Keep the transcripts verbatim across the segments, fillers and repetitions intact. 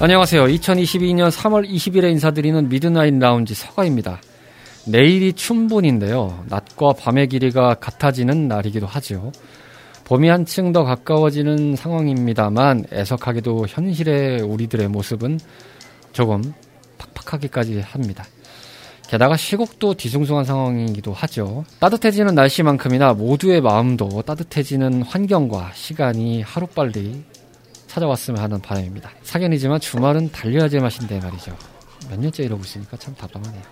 안녕하세요. 이천이십이년 삼월 이십일에 인사드리는 미드나잇 라운지 서가입니다. 내일이 춘분인데요. 낮과 밤의 길이가 같아지는 날이기도 하죠. 봄이 한층 더 가까워지는 상황입니다만 애석하게도 현실의 우리들의 모습은 조금 팍팍하기까지 합니다. 게다가 시국도 뒤숭숭한 상황이기도 하죠. 따뜻해지는 날씨만큼이나 모두의 마음도 따뜻해지는 환경과 시간이 하루빨리 찾아왔으면 하는 바람입니다. 사견이지만 주말은 달려야 제맛인데 말이죠. 몇 년째 이러고 있으니까 참 답답하네요.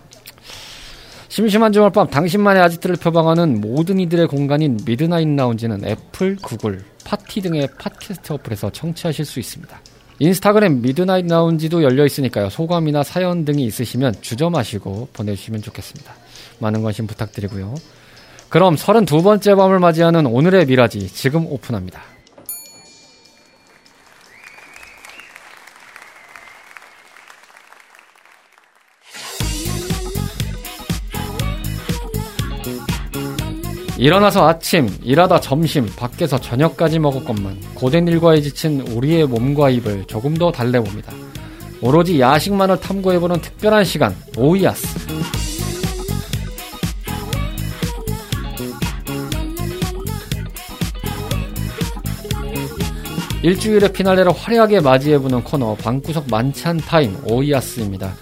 심심한 주말 밤 당신만의 아지트를 표방하는 모든 이들의 공간인 미드나잇 라운지는 애플, 구글, 파티 등의 팟캐스트 어플에서 청취하실 수 있습니다. 인스타그램 미드나잇 라운지도 열려있으니까요. 소감이나 사연 등이 있으시면 주저마시고 보내주시면 좋겠습니다. 많은 관심 부탁드리고요. 그럼 서른두 번째 밤을 맞이하는 오늘의 미라지 지금 오픈합니다. 일어나서 아침, 일하다 점심, 밖에서 저녁까지 먹었건만 고된 일과에 지친 우리의 몸과 입을 조금 더 달래봅니다. 오로지 야식만을 탐구해보는 특별한 시간, 오이아스. 일주일의 피날레를 화려하게 맞이해보는 코너, 방구석 만찬 타임, 오이아스입니다.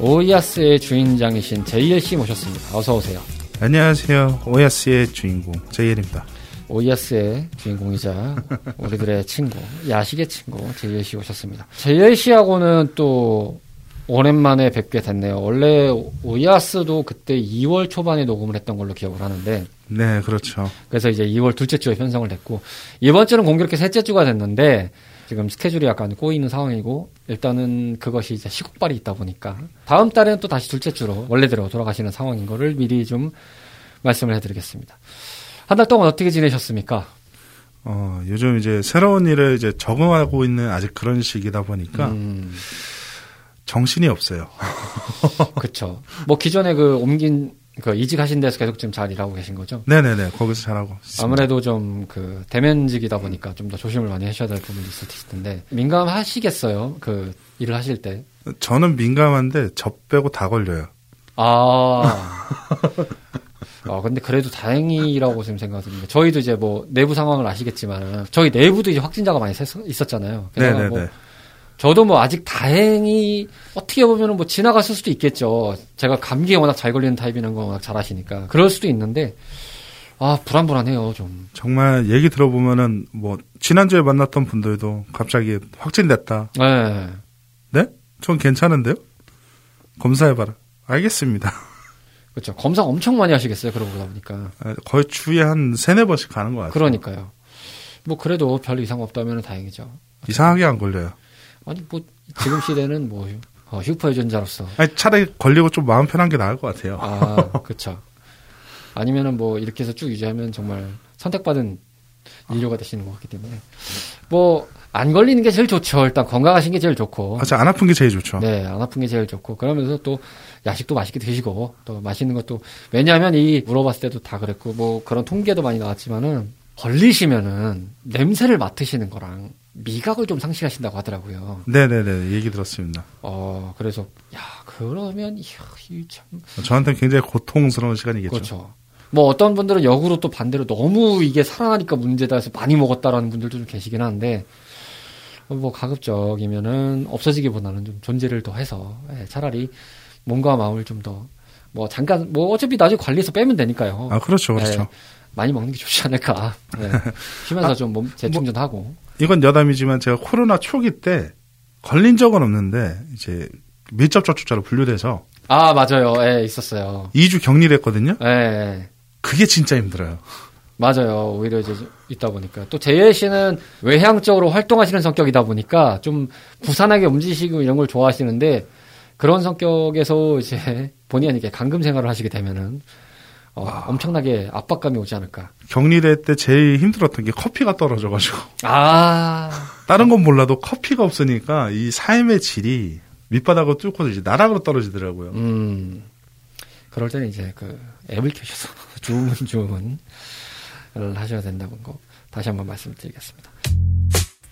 오이아스의 주인장이신 제이엘 씨 모셨습니다. 어서오세요. 안녕하세요. 오이아스의 주인공 제이엘입니다. 오이아스의 주인공이자 우리들의 친구, 야식의 친구 제이엘 씨 오셨습니다. 제이엘 씨하고는 또 오랜만에 뵙게 됐네요. 원래 오이아스도 그때 이월 초반에 녹음을 했던 걸로 기억을 하는데 네, 그렇죠. 그래서 이제 이월 둘째 주에 편성을 했고 이번 주는 공교롭게 셋째 주가 됐는데 지금 스케줄이 약간 꼬이는 상황이고 일단은 그것이 이제 시국발이 있다 보니까 다음 달에는 또 다시 둘째 주로 원래대로 돌아가시는 상황인 거를 미리 좀 말씀을 해드리겠습니다. 한 달 동안 어떻게 지내셨습니까? 어, 요즘 이제 새로운 일을 이제 적응하고 있는 아직 그런 시기다 보니까 음... 정신이 없어요. 그렇죠. 뭐 기존에 그 옮긴 그 이직하신 데서 계속 지금 잘 일하고 계신 거죠? 네네네. 거기서 잘하고 있습니다. 아무래도 좀 그 대면직이다 보니까 좀 더 조심을 많이 하셔야 될 부분이 있을 텐데 민감하시겠어요? 그 일을 하실 때? 저는 민감한데 저 빼고 다 걸려요. 아. 아 근데 그래도 다행이라고 지금 생각합니다. 저희도 이제 뭐 내부 상황을 아시겠지만 저희 내부도 이제 확진자가 많이 있었잖아요. 네네네. 뭐 저도 뭐 아직 다행히 어떻게 보면은 뭐 지나갔을 수도 있겠죠. 제가 감기에 워낙 잘 걸리는 타입이라는 거 워낙 잘 아시니까 그럴 수도 있는데 아 불안불안해요 좀. 정말 얘기 들어보면은 뭐 지난주에 만났던 분들도 갑자기 확진됐다. 네. 네? 전 괜찮은데요? 검사해봐라. 알겠습니다. 그렇죠. 검사 엄청 많이 하시겠어요. 그러고 보니까. 거의 주에 한 세네 번씩 가는 것 같아요. 그러니까요. 뭐 그래도 별 이상 없다면 다행이죠. 이상하게 안 걸려요. 아니 뭐 지금 시대는 뭐 어, 슈퍼 유전자로서 아니, 차라리 걸리고 좀 마음 편한 게 나을 것 같아요. 아 그렇죠. 아니면은 뭐 이렇게 해서 쭉 유지하면 정말 선택받은 인류가 되시는 것 같기 때문에 뭐 안 걸리는 게 제일 좋죠. 일단 건강하신 게 제일 좋고. 아, 저 안 아픈 게 제일 좋죠. 네, 안 아픈 게 제일 좋고. 그러면서 또 야식도 맛있게 드시고 또 맛있는 것도 왜냐하면 이 물어봤을 때도 다 그랬고 뭐 그런 통계도 많이 나왔지만은 걸리시면은 냄새를 맡으시는 거랑. 미각을 좀 상실하신다고 하더라고요. 네네네. 얘기 들었습니다. 어, 그래서, 야, 그러면, 이야, 이 참. 저한테는 굉장히 고통스러운 시간이겠죠. 그렇죠. 뭐 어떤 분들은 역으로 또 반대로 너무 이게 살아나니까 문제다 해서 많이 먹었다라는 분들도 좀 계시긴 한데, 뭐 가급적이면은 없어지기보다는 좀 존재를 더 해서, 예, 차라리 몸과 마음을 좀 더, 뭐 잠깐, 뭐 어차피 나중에 관리해서 빼면 되니까요. 아, 그렇죠. 그렇죠. 예, 많이 먹는 게 좋지 않을까. 예, 쉬면서 아, 좀 몸 재충전하고. 뭐. 이건 여담이지만 제가 코로나 초기 때 걸린 적은 없는데 이제 밀접 접촉자로 분류돼서 아 맞아요, 예 있었어요. 이 주 격리됐거든요. 예. 그게 진짜 힘들어요. 맞아요. 오히려 이제 있다 보니까 또 제이엘 씨는 외향적으로 활동하시는 성격이다 보니까 좀 부산하게 움직이시고 이런 걸 좋아하시는데 그런 성격에서 이제 본의 아니게 감금 생활을 하시게 되면은 어, 엄청나게 압박감이 오지 않을까. 격리될 때 제일 힘들었던 게 커피가 떨어져가지고. 아. 다른 건 몰라도 커피가 없으니까 이 삶의 질이 밑바닥으로 뚫고 이제 나락으로 떨어지더라고요. 음. 그럴 때는 이제 그 앱을 켜셔서 주문 주문 하셔야 된다는 거 다시 한번 말씀드리겠습니다.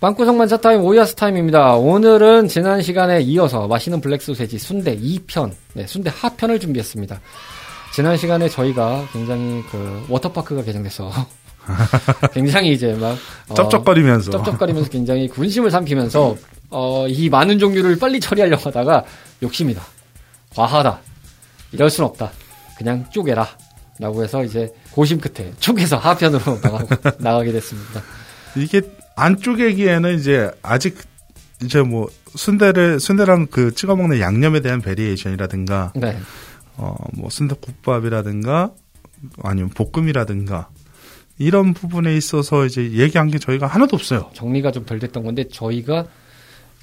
빵구석 만사타임 오이아스타임입니다. 오늘은 지난 시간에 이어서 맛있는 블랙소세지 순대 이 편, 네, 순대 하편을 준비했습니다. 지난 시간에 저희가 굉장히 그 워터파크가 개장돼서 굉장히 이제 막 어, 쩝쩝거리면서 쩝쩝거리면서 굉장히 군심을 삼키면서 어, 이 많은 종류를 빨리 처리하려고 하다가 욕심이다, 과하다, 이럴 순 없다, 그냥 쪼개라 라고 해서 이제 고심 끝에 쪼개서 하편으로 나가고, 나가게 됐습니다. 이게 안 쪼개기에는 이제 아직 이제 뭐 순대를 순대랑 그 찍어 먹는 양념에 대한 베리에이션이라든가, 네. 어 뭐 순대국밥이라든가 아니면 볶음이라든가 이런 부분에 있어서 이제 얘기한 게 저희가 하나도 없어요. 정리가 좀 덜 됐던 건데 저희가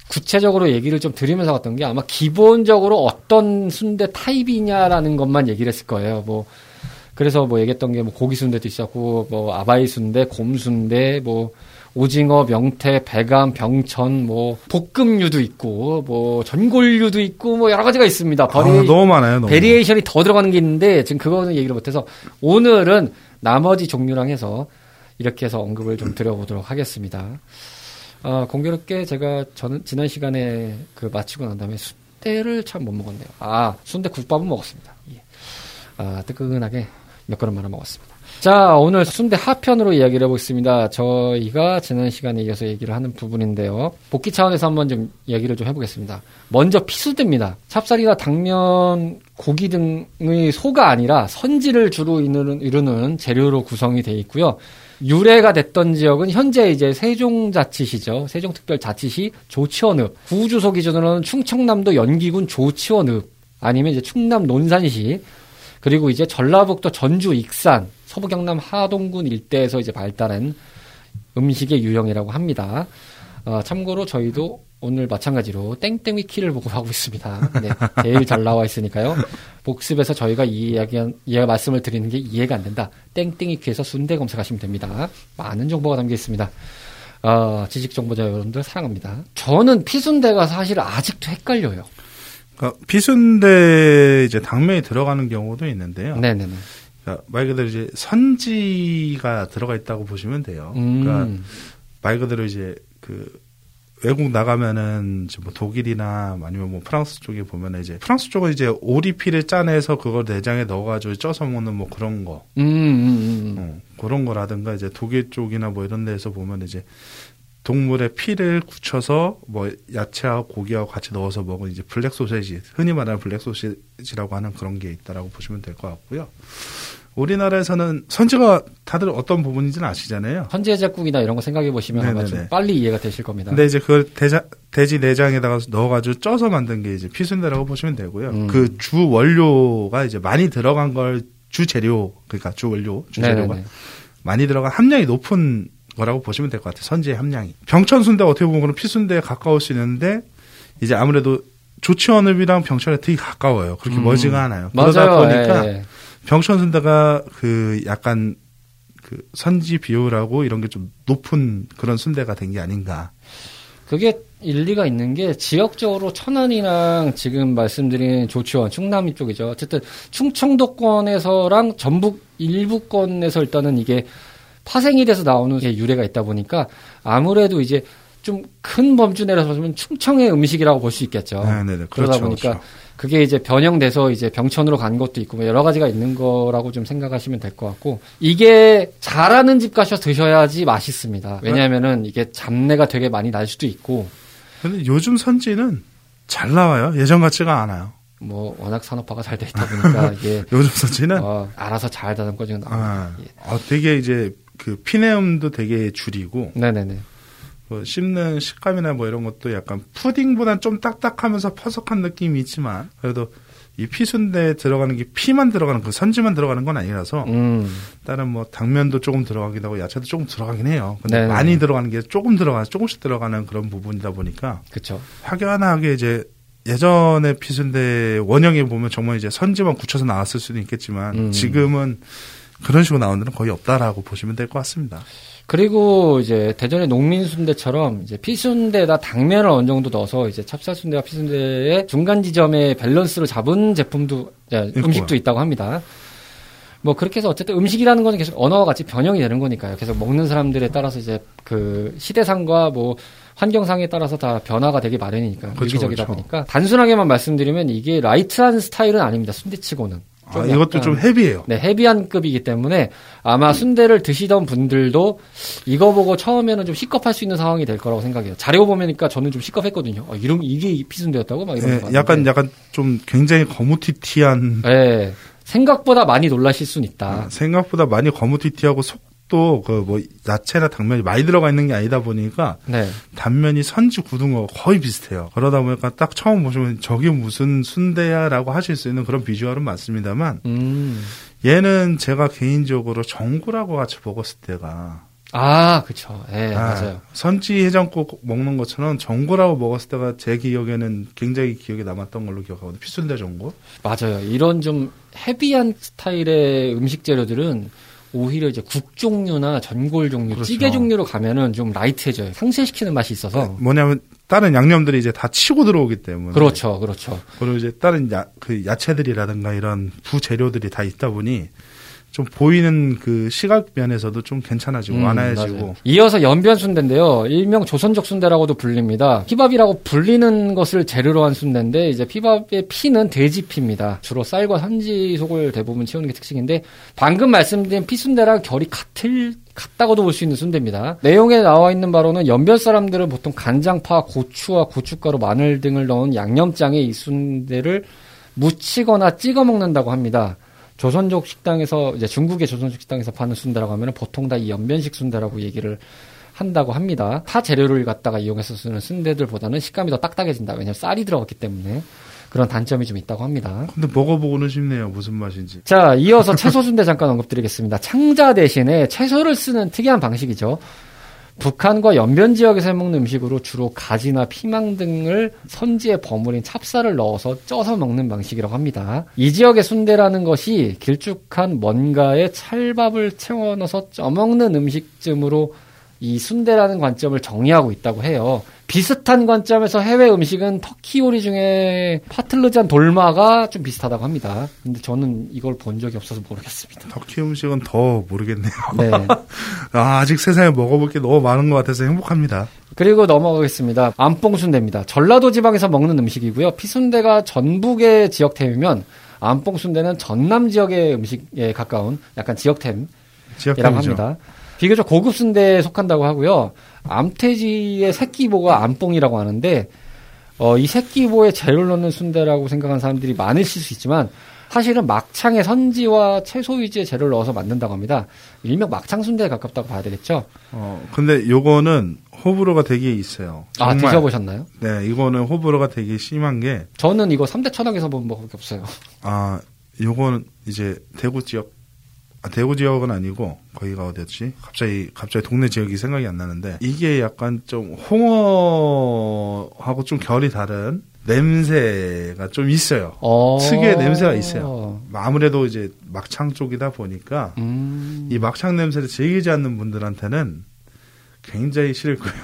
구체적으로 얘기를 좀 드리면서 갔던 게 아마 기본적으로 어떤 순대 타입이냐라는 것만 얘기를 했을 거예요. 뭐 그래서 뭐 얘기했던 게 뭐 고기 순대도 있었고, 뭐 아바이 순대, 곰 순대, 뭐 오징어, 명태, 배감, 병천, 뭐 볶음류도 있고, 뭐 전골류도 있고, 뭐 여러 가지가 있습니다. 베리... 아, 너무 많아요. 너무. 베리에이션이 더 들어가는 게 있는데 지금 그거는 얘기를 못해서 오늘은 나머지 종류랑 해서 이렇게 해서 언급을 좀 드려보도록 하겠습니다. 아, 공교롭게 제가 저는 지난 시간에 그 마치고 난 다음에 순대를 참 못 먹었네요. 아, 순대 국밥은 먹었습니다. 예. 아, 뜨끈하게. 몇 그릇만 먹었습니다. 자, 오늘 순대 하편으로 이야기를 해보겠습니다. 저희가 지난 시간에 이어서 얘기를 하는 부분인데요. 복귀 차원에서 한번 좀 얘기를 좀 해보겠습니다. 먼저 피수대입니다. 찹쌀이나 당면, 고기 등의 소가 아니라 선지를 주로 이루는 재료로 구성이 되어 있고요. 유래가 됐던 지역은 현재 이제 세종자치시죠. 세종특별자치시 조치원읍. 구주소 기준으로는 충청남도 연기군 조치원읍. 아니면 이제 충남 논산시. 그리고 이제 전라북도 전주 익산, 서부 경남 하동군 일대에서 이제 발달한 음식의 유형이라고 합니다. 어, 참고로 저희도 오늘 마찬가지로 땡땡위키를 보고 하고 있습니다. 네, 제일 잘 나와 있으니까요. 복습에서 저희가 이 이야기, 이 말씀을 드리는 게 이해가 안 된다. 땡땡위키에서 순대 검색하시면 됩니다. 많은 정보가 담겨 있습니다. 어, 지식정보자 여러분들 사랑합니다. 저는 피순대가 사실 아직도 헷갈려요. 그러니까 피순대 이제 당면이 들어가는 경우도 있는데요. 네네네. 그러니까 말 그대로 이제 선지가 들어가 있다고 보시면 돼요. 음. 그러니까 말 그대로 이제 그 외국 나가면은 이제 뭐 독일이나 아니면 뭐 프랑스 쪽에 보면은 이제 프랑스 쪽은 이제 오리피를 짜내서 그걸 내장에 넣어가지고 쪄서 먹는 뭐 그런 거, 음, 음, 음. 어, 그런 거라든가 이제 독일 쪽이나 뭐 이런 데서 보면 이제 동물의 피를 굳혀서 뭐 야채하고 고기하고 같이 넣어서 먹은 이제 블랙 소세지, 흔히 말하는 블랙 소세지라고 하는 그런 게 있다라고 보시면 될 것 같고요. 우리나라에서는 선지가 다들 어떤 부분인지는 아시잖아요. 선지 해장국이나 이런 거 생각해 보시면 아마 좀 빨리 이해가 되실 겁니다. 근데 이제 그걸 대자, 돼지 내장에다가 넣어가지고 쪄서 만든 게 이제 피순대라고 보시면 되고요. 음. 그 주 원료가 이제 많이 들어간 걸 주 재료, 그러니까 주 원료, 주 재료가 많이 들어간 함량이 높은 거라고 보시면 될 것 같아요. 선지의 함량이. 병천순대 어떻게 보면 피순대에 가까울 수 있는데 이제 아무래도 조치원읍이랑 병천에 되게 가까워요. 그렇게 음. 멀지가 않아요. 맞아요. 그러다 보니까 예. 병천순대가 그 약간 그 선지 비율하고 이런 게 좀 높은 그런 순대가 된 게 아닌가. 그게 일리가 있는 게 지역적으로 천안이랑 지금 말씀드린 조치원, 충남 쪽이죠. 어쨌든 충청도권에서랑 전북 일부권에서 일단은 이게 파생이 돼서 나오는 게 유래가 있다 보니까 아무래도 이제 좀 큰 범주 내려서 보면 충청의 음식이라고 볼 수 있겠죠. 네, 네, 네. 그러다 그렇죠, 보니까 그렇죠. 그게 이제 변형돼서 이제 병천으로 간 것도 있고 여러 가지가 있는 거라고 좀 생각하시면 될 것 같고 이게 잘하는 집 가셔서 드셔야지 맛있습니다. 왜냐하면은 이게 잡내가 되게 많이 날 수도 있고. 근데 요즘 선지는 잘 나와요. 예전 같지가 않아요. 뭐 워낙 산업화가 잘 돼 있다 보니까 이게 요즘 선지는 어, 알아서 잘 다는 거 지금 나옵니다. 아, 예. 아, 되게 이제 그 피내음도 되게 줄이고, 네네네. 뭐 씹는 식감이나 뭐 이런 것도 약간 푸딩보단 좀 딱딱하면서 퍼석한 느낌이 있지만 그래도 이 피순대에 들어가는 게 피만 들어가는 그 선지만 들어가는 건 아니라서 음. 다른 뭐 당면도 조금 들어가기도 하고 야채도 조금 들어가긴 해요. 근데 네네. 많이 들어가는 게 조금 들어가 조금씩 들어가는 그런 부분이다 보니까 그쵸. 확연하게 이제 예전에 피순대 원형에 보면 정말 이제 선지만 굳혀서 나왔을 수도 있겠지만 음. 지금은 그런 식으로 나오는 데는 거의 없다라고 보시면 될 것 같습니다. 그리고 이제 대전의 농민순대처럼 이제 피순대에다 당면을 어느 정도 넣어서 이제 찹쌀순대와 피순대의 중간 지점의 밸런스를 잡은 제품도 네, 음식도 있다고 합니다. 뭐 그렇게 해서 어쨌든 음식이라는 건 계속 언어와 같이 변형이 되는 거니까요. 계속 먹는 사람들에 따라서 이제 그 시대상과 뭐 환경상에 따라서 다 변화가 되기 마련이니까 유기적이다 보니까 단순하게만 말씀드리면 이게 라이트한 스타일은 아닙니다. 순대치고는. 아, 약간, 이것도 좀 헤비해요. 네, 헤비한 급이기 때문에 아마 순대를 드시던 분들도 이거 보고 처음에는 좀 식겁할 수 있는 상황이 될 거라고 생각해요. 자료 보면니까 저는 좀 식겁했거든요. 아, 이런 이게 피순대였다고 막 이런 네, 거 같은데. 약간 약간 좀 굉장히 거무튀튀한. 네, 생각보다 많이 놀라실 수는 있다. 아, 생각보다 많이 거무튀튀하고 속도 그 뭐 야채나 당면이 많이 들어가 있는 게 아니다 보니까 네. 단면이 선지 굳은 거 거의 비슷해요. 그러다 보니까 딱 처음 보시면 저게 무슨 순대야라고 하실 수 있는 그런 비주얼은 맞습니다만 음. 얘는 제가 개인적으로 전골하고 같이 먹었을 때가 아 그렇죠. 네, 아, 맞아요. 선지 해장국 먹는 것처럼 전골하고 먹었을 때가 제 기억에는 굉장히 기억에 남았던 걸로 기억하거든요. 피순대 전골. 맞아요. 이런 좀 헤비한 스타일의 음식 재료들은 오히려 이제 국 종류나 전골 종류, 그렇죠. 찌개 종류로 가면은 좀 라이트해져요. 상쇄시키는 맛이 있어서. 뭐냐면 다른 양념들이 이제 다 치고 들어오기 때문에. 그렇죠, 그렇죠. 그리고 이제 다른 야, 그 야채들이라든가 이런 부재료들이 다 있다 보니 좀 보이는 그 시각 면에서도 좀 괜찮아지고 음, 완화해지고. 맞아요. 이어서 연변 순대인데요. 일명 조선족 순대라고도 불립니다. 피밥이라고 불리는 것을 재료로 한 순대인데 이제 피밥의 피는 돼지 피입니다. 주로 쌀과 선지 속을 대부분 채우는 게 특징인데 방금 말씀드린 피순대랑 결이 같을 같다고도 볼 수 있는 순대입니다. 내용에 나와 있는 바로는 연변 사람들은 보통 간장파, 고추와 고춧가루, 마늘 등을 넣은 양념장에 이 순대를 무치거나 찍어 먹는다고 합니다. 조선족 식당에서 이제 중국의 조선족 식당에서 파는 순대라고 하면 보통 다 이 연변식 순대라고 얘기를 한다고 합니다. 타 재료를 갖다가 이용해서 쓰는 순대들보다는 식감이 더 딱딱해진다. 왜냐하면 쌀이 들어갔기 때문에 그런 단점이 좀 있다고 합니다. 근데 먹어보고는 싶네요. 무슨 맛인지. 자, 이어서 채소 순대 잠깐 언급드리겠습니다. 창자 대신에 채소를 쓰는 특이한 방식이죠. 북한과 연변 지역에서 해먹는 음식으로 주로 가지나 피망 등을 선지에 버무린 찹쌀을 넣어서 쪄서 먹는 방식이라고 합니다. 이 지역의 순대라는 것이 길쭉한 뭔가에 찰밥을 채워 넣어서 쪄먹는 음식쯤으로 이 순대라는 관점을 정의하고 있다고 해요. 비슷한 관점에서 해외 음식은 터키 요리 중에 파틀르잔 돌마가 좀 비슷하다고 합니다. 근데 저는 이걸 본 적이 없어서 모르겠습니다. 터키 음식은 더 모르겠네요. 네. 아, 아직 세상에 먹어볼 게 너무 많은 것 같아서 행복합니다. 그리고 넘어가겠습니다. 안뽕순대입니다. 전라도 지방에서 먹는 음식이고요. 피순대가 전북의 지역템이면 안뽕순대는 전남 지역의 음식에 가까운 약간 지역템이라고 지역템이죠. 합니다. 비교적 고급 순대에 속한다고 하고요. 암태지의 새끼보가 암뽕이라고 하는데 어, 이 새끼보에 재료를 넣는 순대라고 생각하는 사람들이 많으실 수 있지만 사실은 막창에 선지와 채소 위주의 재료를 넣어서 만든다고 합니다. 일명 막창 순대에 가깝다고 봐야 되겠죠. 어, 근데 요거는 호불호가 되게 있어요. 정말. 아, 드셔보셨나요? 네, 이거는 호불호가 되게 심한 게 저는 이거 삼대 천학에서 본 것밖에 없어요. 아, 요거는 이제 대구 지역 아, 대구 지역은 아니고 거기가 어디였지? 갑자기 갑자기 동네 지역이 생각이 안 나는데 이게 약간 좀 홍어하고 좀 결이 다른 냄새가 좀 있어요. 특유의 냄새가 있어요. 아무래도 이제 막창 쪽이다 보니까 음. 이 막창 냄새를 즐기지 않는 분들한테는 굉장히 싫을 거예요.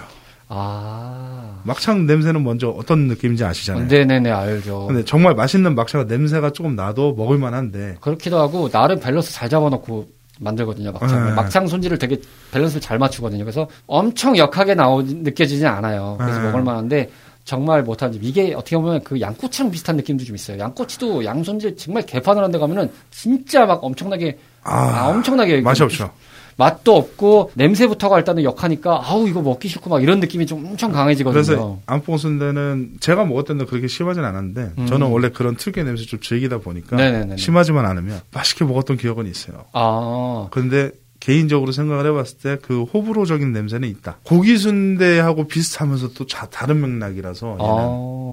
아. 막창 냄새는 먼저 어떤 느낌인지 아시잖아요. 네네네, 알죠. 근데 정말 맛있는 막창은 냄새가 조금 나도 먹을만한데. 그렇기도 하고, 나름 밸런스 잘 잡아놓고 만들거든요, 막창. 네. 막창 손질을 되게 밸런스를 잘 맞추거든요. 그래서 엄청 역하게 나오, 느껴지진 않아요. 그래서 네. 먹을만한데, 정말 못하는지. 이게 어떻게 보면 그 양꼬치랑 비슷한 느낌도 좀 있어요. 양꼬치도 양손질 정말 개판을 한 데 가면은 진짜 막 엄청나게, 아, 아 엄청나게. 맛이 없죠. 맛도 없고 냄새부터가 일단은 역하니까 아우 이거 먹기 싫고 막 이런 느낌이 좀 엄청 강해지거든요. 그래서 안뽕순대는 제가 먹었던 데 그렇게 심하진 않았는데 음. 저는 원래 그런 특유의 냄새 좀 즐기다 보니까 네네네네. 심하지만 않으면 맛있게 먹었던 기억은 있어요. 아. 근데 개인적으로 생각을 해봤을 때 그 호불호적인 냄새는 있다. 고기순대하고 비슷하면서 또 자, 다른 맥락이라서 얘는. 아.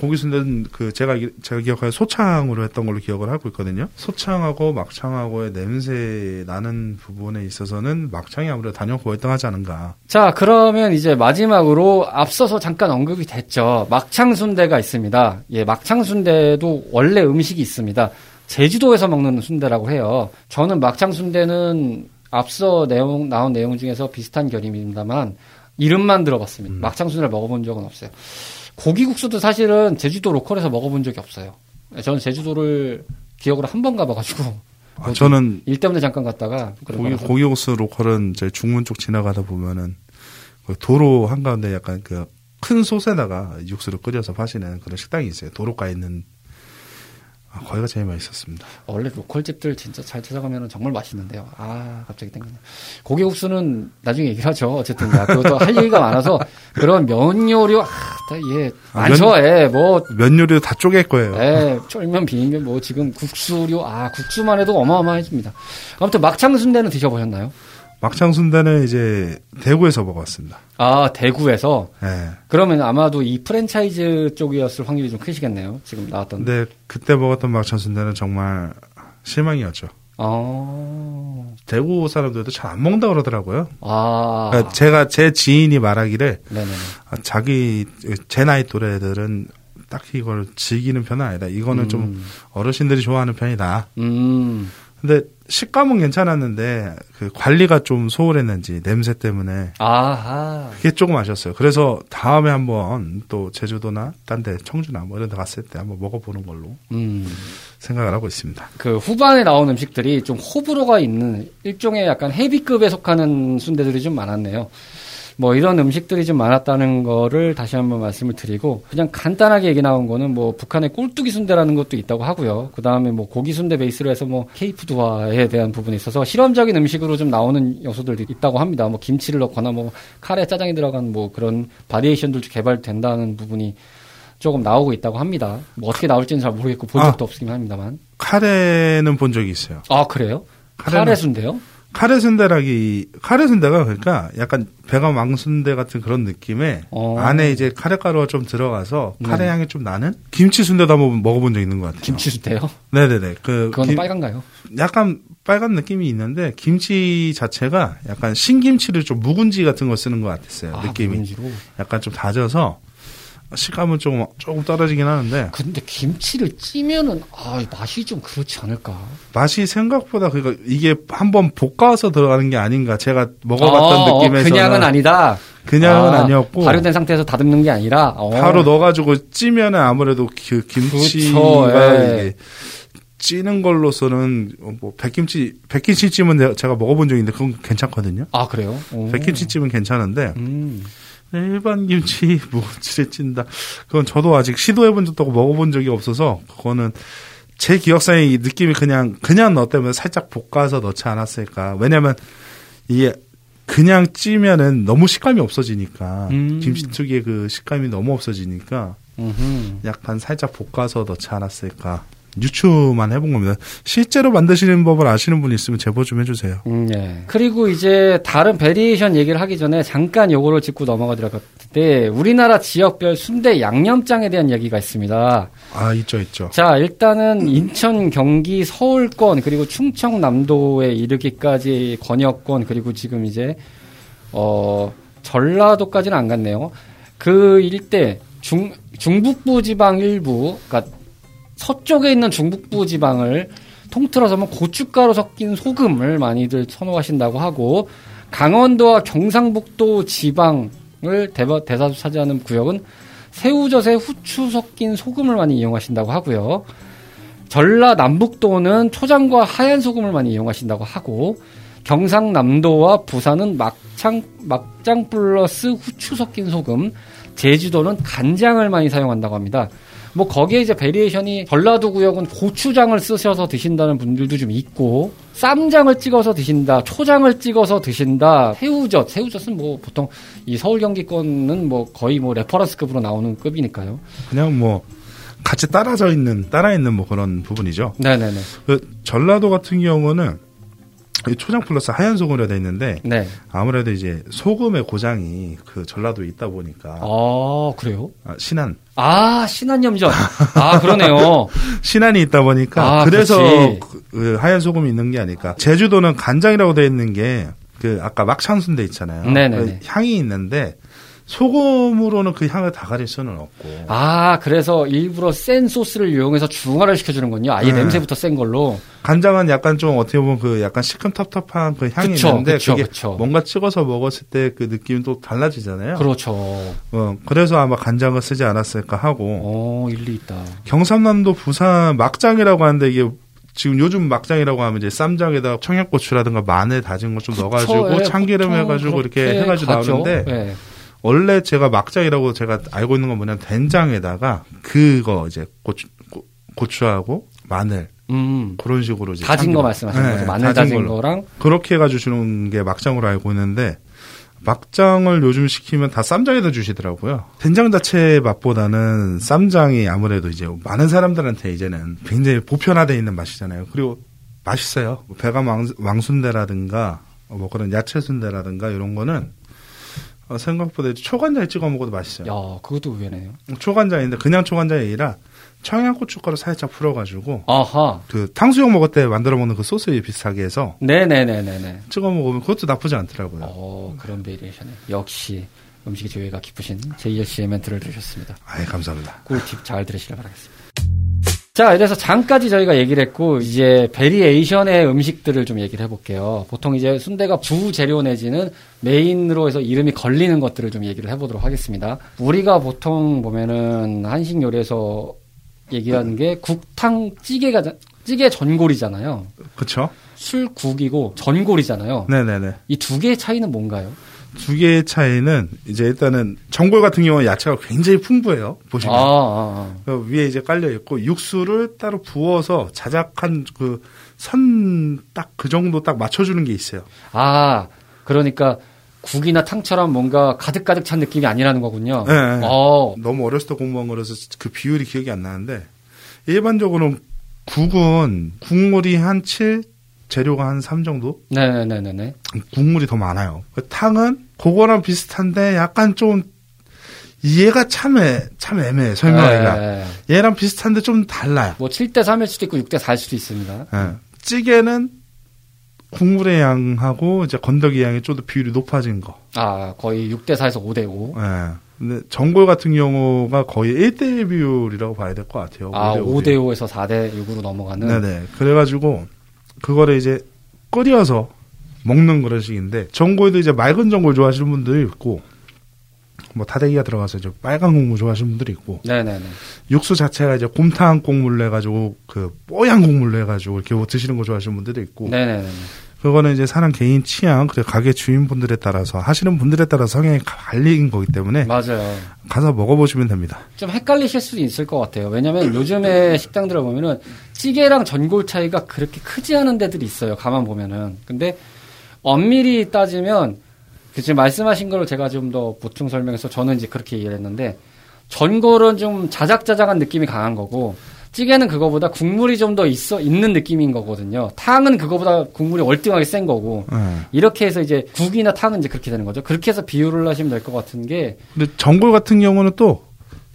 고기순대는 그 제가 제가 기억하기에 소창으로 했던 걸로 기억을 하고 있거든요. 소창하고 막창하고의 냄새 나는 부분에 있어서는 막창이 아무래도 단연코 월등하지 않은가. 자, 그러면 이제 마지막으로 앞서서 잠깐 언급이 됐죠. 막창순대가 있습니다. 예, 막창순대도 원래 음식이 있습니다. 제주도에서 먹는 순대라고 해요. 저는 막창순대는 앞서 내용 나온 내용 중에서 비슷한 결임입니다만 이름만 들어봤습니다. 음. 막창순대를 먹어본 적은 없어요. 고기국수도 사실은 제주도 로컬에서 먹어본 적이 없어요. 저는 제주도를 기억으로 한 번 가봐가지고. 아, 저는. 일 때문에 잠깐 갔다가. 고기, 고기국수 로컬은 제 중문 쪽 지나가다 보면은 도로 한가운데 약간 그 큰 솥에다가 육수를 끓여서 파시는 그런 식당이 있어요. 도로가에 있는. 아, 거기가 제일 맛있었습니다. 원래 로컬집들 진짜 잘 찾아가면 정말 맛있는데요. 아, 갑자기 땡기네. 고기국수는 나중에 얘기를 하죠. 어쨌든. 그것도 할 얘기가 많아서. 그런 면 요리, 아, 다, 예. 안 아, 좋아해. 뭐. 면 요리도 다 쪼갤 거예요. 예. 쫄면, 비빔면, 뭐, 지금 국수류, 아, 국수만 해도 어마어마해집니다. 아무튼 막창순대는 드셔보셨나요? 막창순대는 이제 대구에서 먹었습니다. 아, 대구에서? 네. 그러면 아마도 이 프랜차이즈 쪽이었을 확률이 좀 크시겠네요. 지금 나왔던. 네, 그때 먹었던 막창순대는 정말 실망이었죠. 아. 대구 사람들도 잘 안 먹는다 그러더라고요. 아. 그러니까 제가, 제 지인이 말하기를. 네네네. 자기, 제 나이 또래들은 딱히 이걸 즐기는 편은 아니다. 이거는 음. 좀 어르신들이 좋아하는 편이다. 음. 근데 식감은 괜찮았는데 그 관리가 좀 소홀했는지 냄새 때문에 아하. 그게 조금 아쉬웠어요. 그래서 다음에 한번 또 제주도나 딴 데 청주나 뭐 이런 데 갔을 때 한번 먹어보는 걸로 음. 생각을 하고 있습니다. 그 후반에 나온 음식들이 좀 호불호가 있는 일종의 약간 헤비급에 속하는 순대들이 좀 많았네요. 뭐 이런 음식들이 좀 많았다는 거를 다시 한번 말씀을 드리고, 그냥 간단하게 얘기 나온 거는 뭐 북한의 꼴뚜기 순대라는 것도 있다고 하고요. 그 다음에 뭐 고기 순대 베이스로 해서 뭐 케이푸드화에 대한 부분에 있어서 실험적인 음식으로 좀 나오는 요소들이 있다고 합니다. 뭐 김치를 넣거나 뭐 카레 짜장이 들어간 뭐 그런 바리에이션들도 개발된다는 부분이 조금 나오고 있다고 합니다. 뭐 어떻게 나올지는 잘 모르겠고 본 적도 아, 없긴 합니다만. 카레는 본 적이 있어요. 아, 그래요? 카레는... 카레 순대요? 카레 순대라기, 카레 순대가 그러니까 약간 배가 망순대 같은 그런 느낌에 어. 안에 이제 카레가루가 좀 들어가서 카레 네. 향이 좀 나는 김치 순대도 한번 먹어본 적 있는 것 같아요. 김치 순대요? 네네네. 그, 그건 김, 빨간가요? 약간 빨간 느낌이 있는데 김치 자체가 약간 신김치를 좀 묵은지 같은 거 쓰는 것 같았어요. 아, 느낌이. 묵은지로? 약간 좀 다져서 식감은 조금, 조금 떨어지긴 하는데. 근데 김치를 찌면은, 아, 맛이 좀 그렇지 않을까? 맛이 생각보다, 그러니까 이게 한번 볶아서 들어가는 게 아닌가. 제가 먹어봤던 어, 느낌에서는. 그냥은 아니다. 그냥은 아, 아니었고. 발효된 상태에서 다듬는 게 아니라. 어. 바로 넣어가지고 찌면은 아무래도 그 김치가 이게 찌는 걸로서는 뭐 백김치, 백김치찜은 제가 먹어본 적인데 그건 괜찮거든요. 아, 그래요? 오. 백김치찜은 괜찮은데. 음. 일반 김치 무치를 찐다. 그건 저도 아직 시도해본 적도 없고 먹어본 적이 없어서 그거는 제 기억상의 이 느낌이 그냥 그냥 너 때문에 살짝 볶아서 넣지 않았을까. 왜냐면 이게 그냥 찌면은 너무 식감이 없어지니까 음. 김치 특유의 그 식감이 너무 없어지니까 음흠. 약간 살짝 볶아서 넣지 않았을까. 유추만 해본 겁니다. 실제로 만드시는 법을 아시는 분이 있으면 제보 좀 해주세요. 음, 네. 그리고 이제 다른 베리에이션 얘기를 하기 전에 잠깐 요거를 짚고 넘어가도록 할 것 같은데, 우리나라 지역별 순대 양념장에 대한 얘기가 있습니다. 아, 있죠, 있죠. 자, 일단은 인천, 경기, 서울권, 그리고 충청남도에 이르기까지 권역권, 그리고 지금 이제 어, 전라도까지는 안 갔네요. 그 일대 중 중북부 지방 일부, 그러니까 서쪽에 있는 중북부 지방을 통틀어서 고춧가루 섞인 소금을 많이들 선호하신다고 하고, 강원도와 경상북도 지방을 대다수 차지하는 구역은 새우젓에 후추 섞인 소금을 많이 이용하신다고 하고요. 전라남북도는 초장과 하얀 소금을 많이 이용하신다고 하고, 경상남도와 부산은 막창, 막장 플러스 후추 섞인 소금, 제주도는 간장을 많이 사용한다고 합니다. 뭐 거기에 이제 베리에이션이 전라도 구역은 고추장을 쓰셔서 드신다는 분들도 좀 있고, 쌈장을 찍어서 드신다, 초장을 찍어서 드신다, 새우젓, 새우젓은 뭐 보통 이 서울 경기권은 뭐 거의 뭐 레퍼런스급으로 나오는 급이니까요. 그냥 뭐 같이 따라져 있는 따라 있는 뭐 그런 부분이죠. 네네네. 그 전라도 같은 경우는 초장 플러스 하얀 소금이라 돼 있는데 네. 아무래도 이제 소금의 고장이 그 전라도에 있다 보니까 아 그래요? 아, 신안 아 신안염전 아 그러네요. 신안이 있다 보니까 아, 그래서 그, 그 하얀 소금이 있는 게 아닐까. 제주도는 간장이라고 돼 있는 게 그 아까 막창순대 있잖아요. 그 향이 있는데 소금으로는 그 향을 다 가릴 수는 없고 아 그래서 일부러 센 소스를 이용해서 중화를 시켜주는군요. 아예 네. 냄새부터 센 걸로. 간장은 약간 좀 어떻게 보면 그 약간 시큼텁텁한 그 향이 그쵸, 있는데 그쵸, 그게 그쵸. 뭔가 찍어서 먹었을 때 그 느낌이 또 달라지잖아요. 그렇죠. 어, 그래서 아마 간장을 쓰지 않았을까 하고. 어 일리 있다. 경상남도 부산 막장이라고 하는데 이게 지금 요즘 막장이라고 하면 이제 쌈장에다가 청양고추라든가 마늘 다진 거 좀 넣어가지고 예, 참기름 해가지고 이렇게 해가지고 가죠. 나오는데. 예. 원래 제가 막장이라고 제가 알고 있는 건 뭐냐면 된장에다가 그거 이제 고추, 고, 고추하고 마늘 음. 그런 식으로 이제 다진 거 말씀하신 네, 거죠. 마늘 다진, 다진 거랑 그렇게 해가지고 주는 게 막장으로 알고 있는데 막장을 요즘 시키면 다 쌈장에다 주시더라고요. 된장 자체의 맛보다는 쌈장이 아무래도 이제 많은 사람들한테 이제는 굉장히 보편화되어 있는 맛이잖아요. 그리고 맛있어요. 배감 왕, 왕순대라든가 뭐 그런 야채순대라든가 이런 거는 어, 생각보다 초간장에 찍어 먹어도 맛있어요. 야, 그것도 의외네요. 초간장인데 그냥 초간장이 아니라 청양고춧가루 살짝 풀어가지고 아하. 그 탕수육 먹을 때 만들어 먹는 그 소스 비슷하게 해서 네네네네네 찍어 먹으면 그것도 나쁘지 않더라고요. 어, 그런 베리에이션에 역시 음식의 조예가 깊으신 제이엘 씨의 멘트를 들으셨습니다. 아예 감사합니다. 꿀팁 잘 들으시길 바라겠습니다. 자, 이래서 장까지 저희가 얘기를 했고 이제 베리에이션의 음식들을 좀 얘기를 해볼게요. 보통 이제 순대가 부재료 내지는 메인으로 해서 이름이 걸리는 것들을 좀 얘기를 해보도록 하겠습니다. 우리가 보통 보면은 한식 요리에서 얘기하는 게 국탕 찌개가 찌개 전골이잖아요. 그렇죠. 술국이고 전골이잖아요. 네네네. 이 두 개의 차이는 뭔가요? 두 개의 차이는 이제 일단은 전골 같은 경우는 야채가 굉장히 풍부해요. 보시면 아, 아, 아. 위에 이제 깔려 있고 육수를 따로 부어서 자작한 그 선 딱 그 정도 딱 맞춰주는 게 있어요. 아 그러니까 국이나 탕처럼 뭔가 가득 가득 찬 느낌이 아니라는 거군요. 네. 어. 너무 어렸을 때 공부한 거라서 그 비율이 기억이 안 나는데 일반적으로는 국은 국물이 한 칠 재료가 한 삼 정도? 네네네네. 국물이 더 많아요. 탕은 그거랑 비슷한데 약간 좀 얘가 참, 애, 참 애매해 설명하기가. 네. 얘랑 비슷한데 좀 달라요. 뭐 칠 대 삼일 수도 있고 육 대 사일 수도 있습니다. 네. 찌개는 국물의 양하고 이제 건더기 양이 좀 더 비율이 높아진 거. 아 거의 육 대 사에서 오 대 오. 네. 근데 전골 같은 경우가 거의 일 대 일 비율이라고 봐야 될 것 같아요. 아 오 대 오에서 사 대 육으로 넘어가는. 네네. 그래가지고 그거를 이제 끓여서 먹는 그런 식인데 전골도 이제 맑은 전골 좋아하시는 분들이 있고 뭐 다대기가 들어가서 이제 빨간 국물 좋아하시는 분들이 있고 네네네. 육수 자체가 이제 곰탕 국물로 해가지고 그 뽀얀 국물로 해가지고 이렇게 드시는 거 좋아하시는 분들도 있고 네네네. 그거는 이제 사람 개인 취향 그리고 가게 주인분들에 따라서 하시는 분들에 따라 성향이 갈리는 거기 때문에 맞아요. 가서 먹어보시면 됩니다. 좀 헷갈리실 수도 있을 것 같아요. 왜냐하면 요즘에 식당들을 보면은 찌개랑 전골 차이가 그렇게 크지 않은 데들이 있어요. 가만 보면은 근데 엄밀히 따지면 지금 말씀하신 거를 제가 좀 더 보충 설명해서 저는 이제 그렇게 이해를 했는데 전골은 좀 자작자작한 느낌이 강한 거고. 찌개는 그거보다 국물이 좀 더 있어 있는 느낌인 거거든요. 탕은 그거보다 국물이 월등하게 센 거고 음. 이렇게 해서 이제 국이나 탕은 이제 그렇게 되는 거죠. 그렇게 해서 비율을 하시면 될 것 같은 게. 근데 전골 같은 경우는 또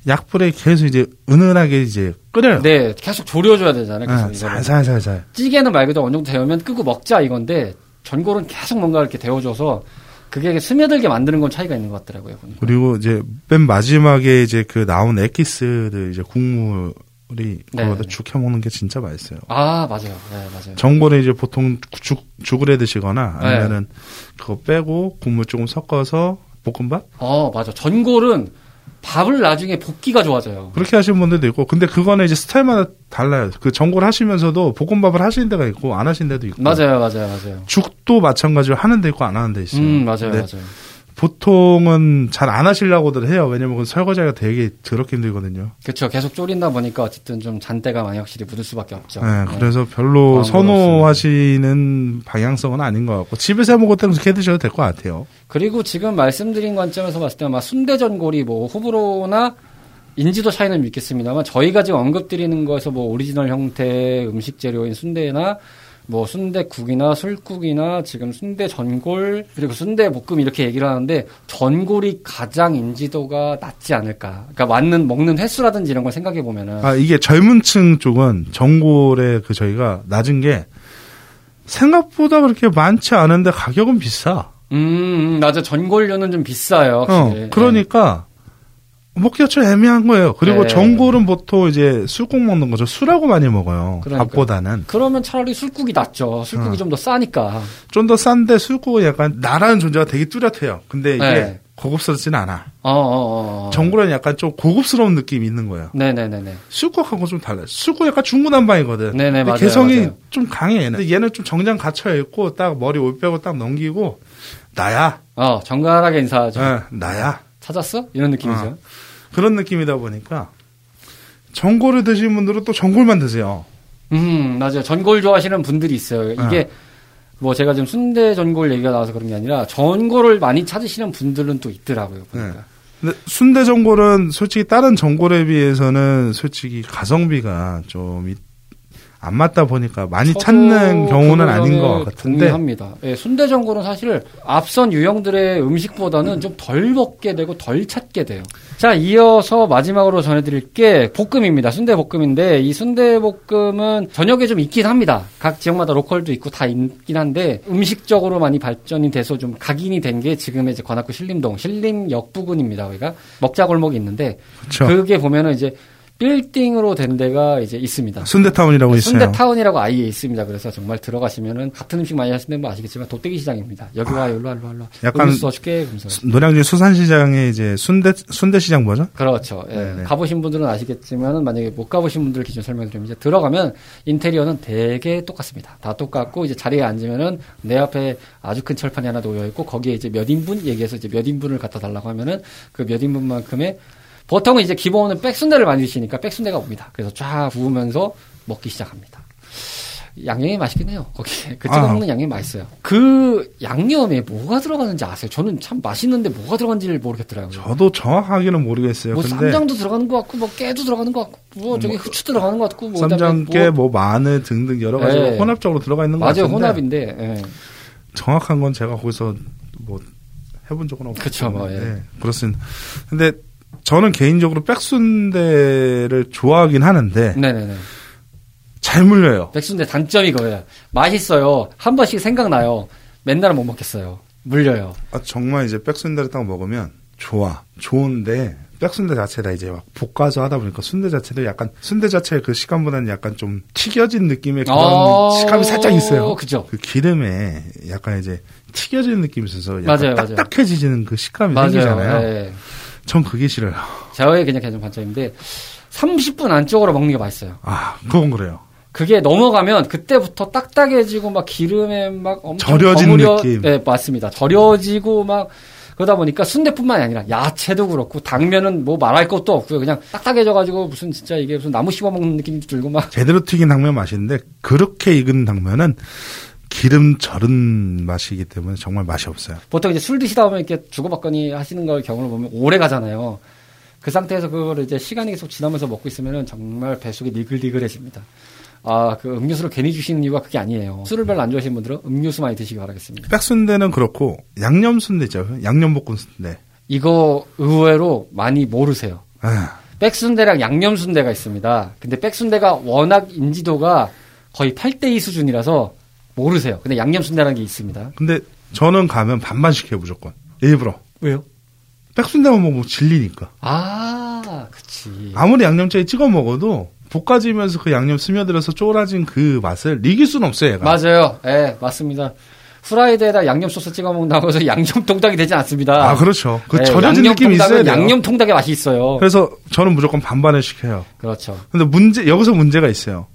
약불에 계속 이제 은은하게 이제 끓여요. 네, 계속 졸여줘야 되잖아요. 살살살살. 음, 찌개는 말 그대로 어느 정도 데우면 끄고 먹자 이건데 전골은 계속 뭔가 이렇게 데워줘서. 그게 스며들게 만드는 건 차이가 있는 것 같더라고요. 보니까. 그리고 이제 맨 마지막에 이제 그 나온 액기스를 이제 국물 우리 그거보다 죽 해먹는 게 진짜 맛있어요. 아 맞아요, 네 맞아요. 전골에 이제 보통 죽 죽을 해 드시거나 아니면은 네. 그거 빼고 국물 조금 섞어서 볶음밥? 어 맞아. 전골은 밥을 나중에 볶기가 좋아져요. 그렇게 하시는 분들도 있고, 근데 그거는 이제 스타일마다 달라요. 그 전골 하시면서도 볶음밥을 하시는 데가 있고 안 하시는 데도 있고. 맞아요, 맞아요, 맞아요. 죽도 마찬가지로 하는 데 있고 안 하는 데 있어요. 음 맞아요, 맞아요. 보통은 잘 안 하시려고들 해요. 왜냐면 설거지가 되게 더럽게 힘들거든요. 그렇죠. 계속 졸인다 보니까 어쨌든 좀 잔때가 많이 확실히 묻을 수밖에 없죠. 네, 네. 그래서 별로 선호하시는 방향성은 아닌 것 같고 집에서 먹을 때는 그렇게 드셔도 될 것 같아요. 그리고 지금 말씀드린 관점에서 봤을 때는 막 순대전골이 뭐 호불호나 인지도 차이는 있겠습니다만 저희가 지금 언급드리는 거에서 뭐 오리지널 형태의 음식 재료인 순대나 뭐 순대국이나 술국이나 지금 순대 전골 그리고 순대 볶음 이렇게 얘기를 하는데 전골이 가장 인지도가 낮지 않을까. 그러니까 맞는 먹는 횟수라든지 이런 걸 생각해 보면은 아 이게 젊은 층 쪽은 전골의 그 저희가 낮은 게 생각보다 그렇게 많지 않은데 가격은 비싸. 음, 맞아. 전골료는 좀 비싸요. 확실히. 어, 그러니까 네. 먹기가 좀 애매한 거예요. 그리고 네. 전골은 보통 이제 술국 먹는 거죠. 술하고 많이 먹어요. 그러니까. 밥보다는. 그러면 차라리 술국이 낫죠. 술국이 어. 좀 더 싸니까. 좀 더 싼데 술국은 약간 나라는 존재가 되게 뚜렷해요. 근데 이게 네. 고급스럽진 않아. 어어어. 전골은 약간 좀 고급스러운 느낌이 있는 거예요. 네네네네. 술국하고 좀 달라요. 술국 약간 중구난방이거든. 네네 맞아요. 개성이 맞아요. 좀 강해 얘는. 근데 얘는 좀 정장 갖춰 있고 딱 머리 옷 빼고 딱 넘기고 나야. 어 정갈하게 인사하죠. 네, 나야. 찾았어? 이런 느낌이죠. 어, 그런 느낌이다 보니까 전골을 드시는 분들은 또 전골만 드세요. 음 맞아요. 전골 좋아하시는 분들이 있어요. 이게 어. 뭐 제가 지금 순대 전골 얘기가 나와서 그런 게 아니라 전골을 많이 찾으시는 분들은 또 있더라고요. 그러니까. 네. 근데 순대 전골은 솔직히 다른 전골에 비해서는 솔직히 가성비가 좀 안 맞다 보니까 많이 찾는 경우는 아닌 것 같은데. 동의합니다. 예, 순대 전골은 사실 앞선 유형들의 음식보다는 음. 좀 덜 먹게 되고 덜 찾게 돼요. 자, 이어서 마지막으로 전해드릴 게 볶음입니다. 순대 볶음인데 이 순대 볶음은 저녁에 좀 있긴 합니다. 각 지역마다 로컬도 있고 다 있긴 한데 음식적으로 많이 발전이 돼서 좀 각인이 된 게 지금의 이제 관악구 신림동, 신림역 부근입니다. 우리가 먹자골목이 있는데 그쵸. 그게 보면은 이제 빌딩으로 된 데가 이제 있습니다. 순대타운이라고 있어요. 순대타운이라고 아예 있습니다. 그래서 정말 들어가시면은 같은 음식 많이 하시는 분 아시겠지만 도떼기 시장입니다. 여기 와, 여기로 와, 여기로 와. 약간 써줄게. 노량진 수산시장의 이제 순대 순대 시장 버전? 그렇죠. 예. 가보신 분들은 아시겠지만 만약에 못 가보신 분들 기준 설명을 드리면 이제 들어가면 인테리어는 되게 똑같습니다. 다 똑같고 이제 자리에 앉으면은 내 앞에 아주 큰 철판이 하나 놓여 있고 거기에 이제 몇 인분 얘기해서 이제 몇 인분을 갖다 달라고 하면은 그 몇 인분만큼의 보통은 이제 기본은 백순대를 많이 드시니까 백순대가 옵니다. 그래서 쫙 부으면서 먹기 시작합니다. 양념이 맛있겠네요. 거기에 그 찍어 먹는 아. 양념이 맛있어요. 그 양념에 뭐가 들어가는지 아세요? 저는 참 맛있는데 뭐가 들어가는지를 모르겠더라고요. 저도 정확하게는 모르겠어요. 뭐 근데 쌈장도 들어가는 것 같고, 뭐 깨도 들어가는 것 같고, 뭐 저기 뭐, 후추 들어가는 것 같고, 뭐 쌈장, 깨, 뭐 마늘 등등 여러 가지 예. 혼합적으로 들어가 있는 것 맞아요, 같은데. 맞아요, 혼합인데 예. 정확한 건 제가 거기서 뭐 해본 적은 없어요. 그렇죠, 뭐, 예. 예. 그렇습니다. 근데 저는 개인적으로 백순대를 좋아하긴 하는데 네네네. 잘 물려요. 백순대 단점이 그거예요. 맛있어요. 한 번씩 생각나요. 맨날 못 먹겠어요. 물려요. 아 정말 이제 백순대를 딱 먹으면 좋아. 좋은데 백순대 자체가 이제 막 볶아서 하다 보니까 순대 자체도 약간 순대 자체의 그 식감보다는 약간 좀 튀겨진 느낌의 그런 어~ 식감이 살짝 있어요. 그죠. 그 기름에 약간 이제 튀겨진 느낌이 있어서 약간 맞아요, 딱딱해지는 맞아요. 그 식감이 맞아요, 생기잖아요. 네. 전 그게 싫어요. 저의 그냥 개인 관점인데 삼십 분 안쪽으로 먹는 게 맛있어요. 아, 그건 그래요. 그게 넘어가면 그때부터 딱딱해지고 막 기름에 막 엄청 절여진 버무려, 느낌. 네, 맞습니다. 절여지고 막 그러다 보니까 순대뿐만이 아니라 야채도 그렇고 당면은 뭐 말할 것도 없고요. 그냥 딱딱해져가지고 무슨 진짜 이게 무슨 나무 씹어 먹는 느낌도 들고 막. 제대로 튀긴 당면 맛인데 그렇게 익은 당면은. 기름 절은 맛이기 때문에 정말 맛이 없어요. 보통 이제 술 드시다 보면 이렇게 주고받거니 하시는 걸 경우를 보면 오래 가잖아요. 그 상태에서 그걸 이제 시간이 계속 지나면서 먹고 있으면은 정말 배속이 니글니글해집니다. 아, 그 음료수를 괜히 주시는 이유가 그게 아니에요. 술을 별로 안 좋아하시는 분들은 음료수 많이 드시기 바라겠습니다. 백순대는 그렇고 양념 순대죠. 양념 볶음 순대. 이거 의외로 많이 모르세요. 아. 백순대랑 양념 순대가 있습니다. 근데 백순대가 워낙 인지도가 거의 팔 대 이 수준이라서 모르세요. 근데 양념순대라는 게 있습니다. 근데 저는 가면 반만 시켜요, 무조건. 일부러. 왜요? 백순대만 먹으면 질리니까. 아, 그치. 아무리 양념장에 찍어 먹어도 볶아지면서 그 양념 스며들어서 쫄아진 그 맛을 이길 수는 없어요, 얘가. 맞아요. 예, 네, 맞습니다. 후라이드에다 양념 소스 찍어 먹는다고 해서 양념 통닭이 되지 않습니다. 아, 그렇죠. 그 네, 절여진 느낌이 있어요. 양념 통닭의 맛이 있어요. 그래서 저는 무조건 반반을 시켜요. 그렇죠. 근데 문제, 여기서 문제가 있어요.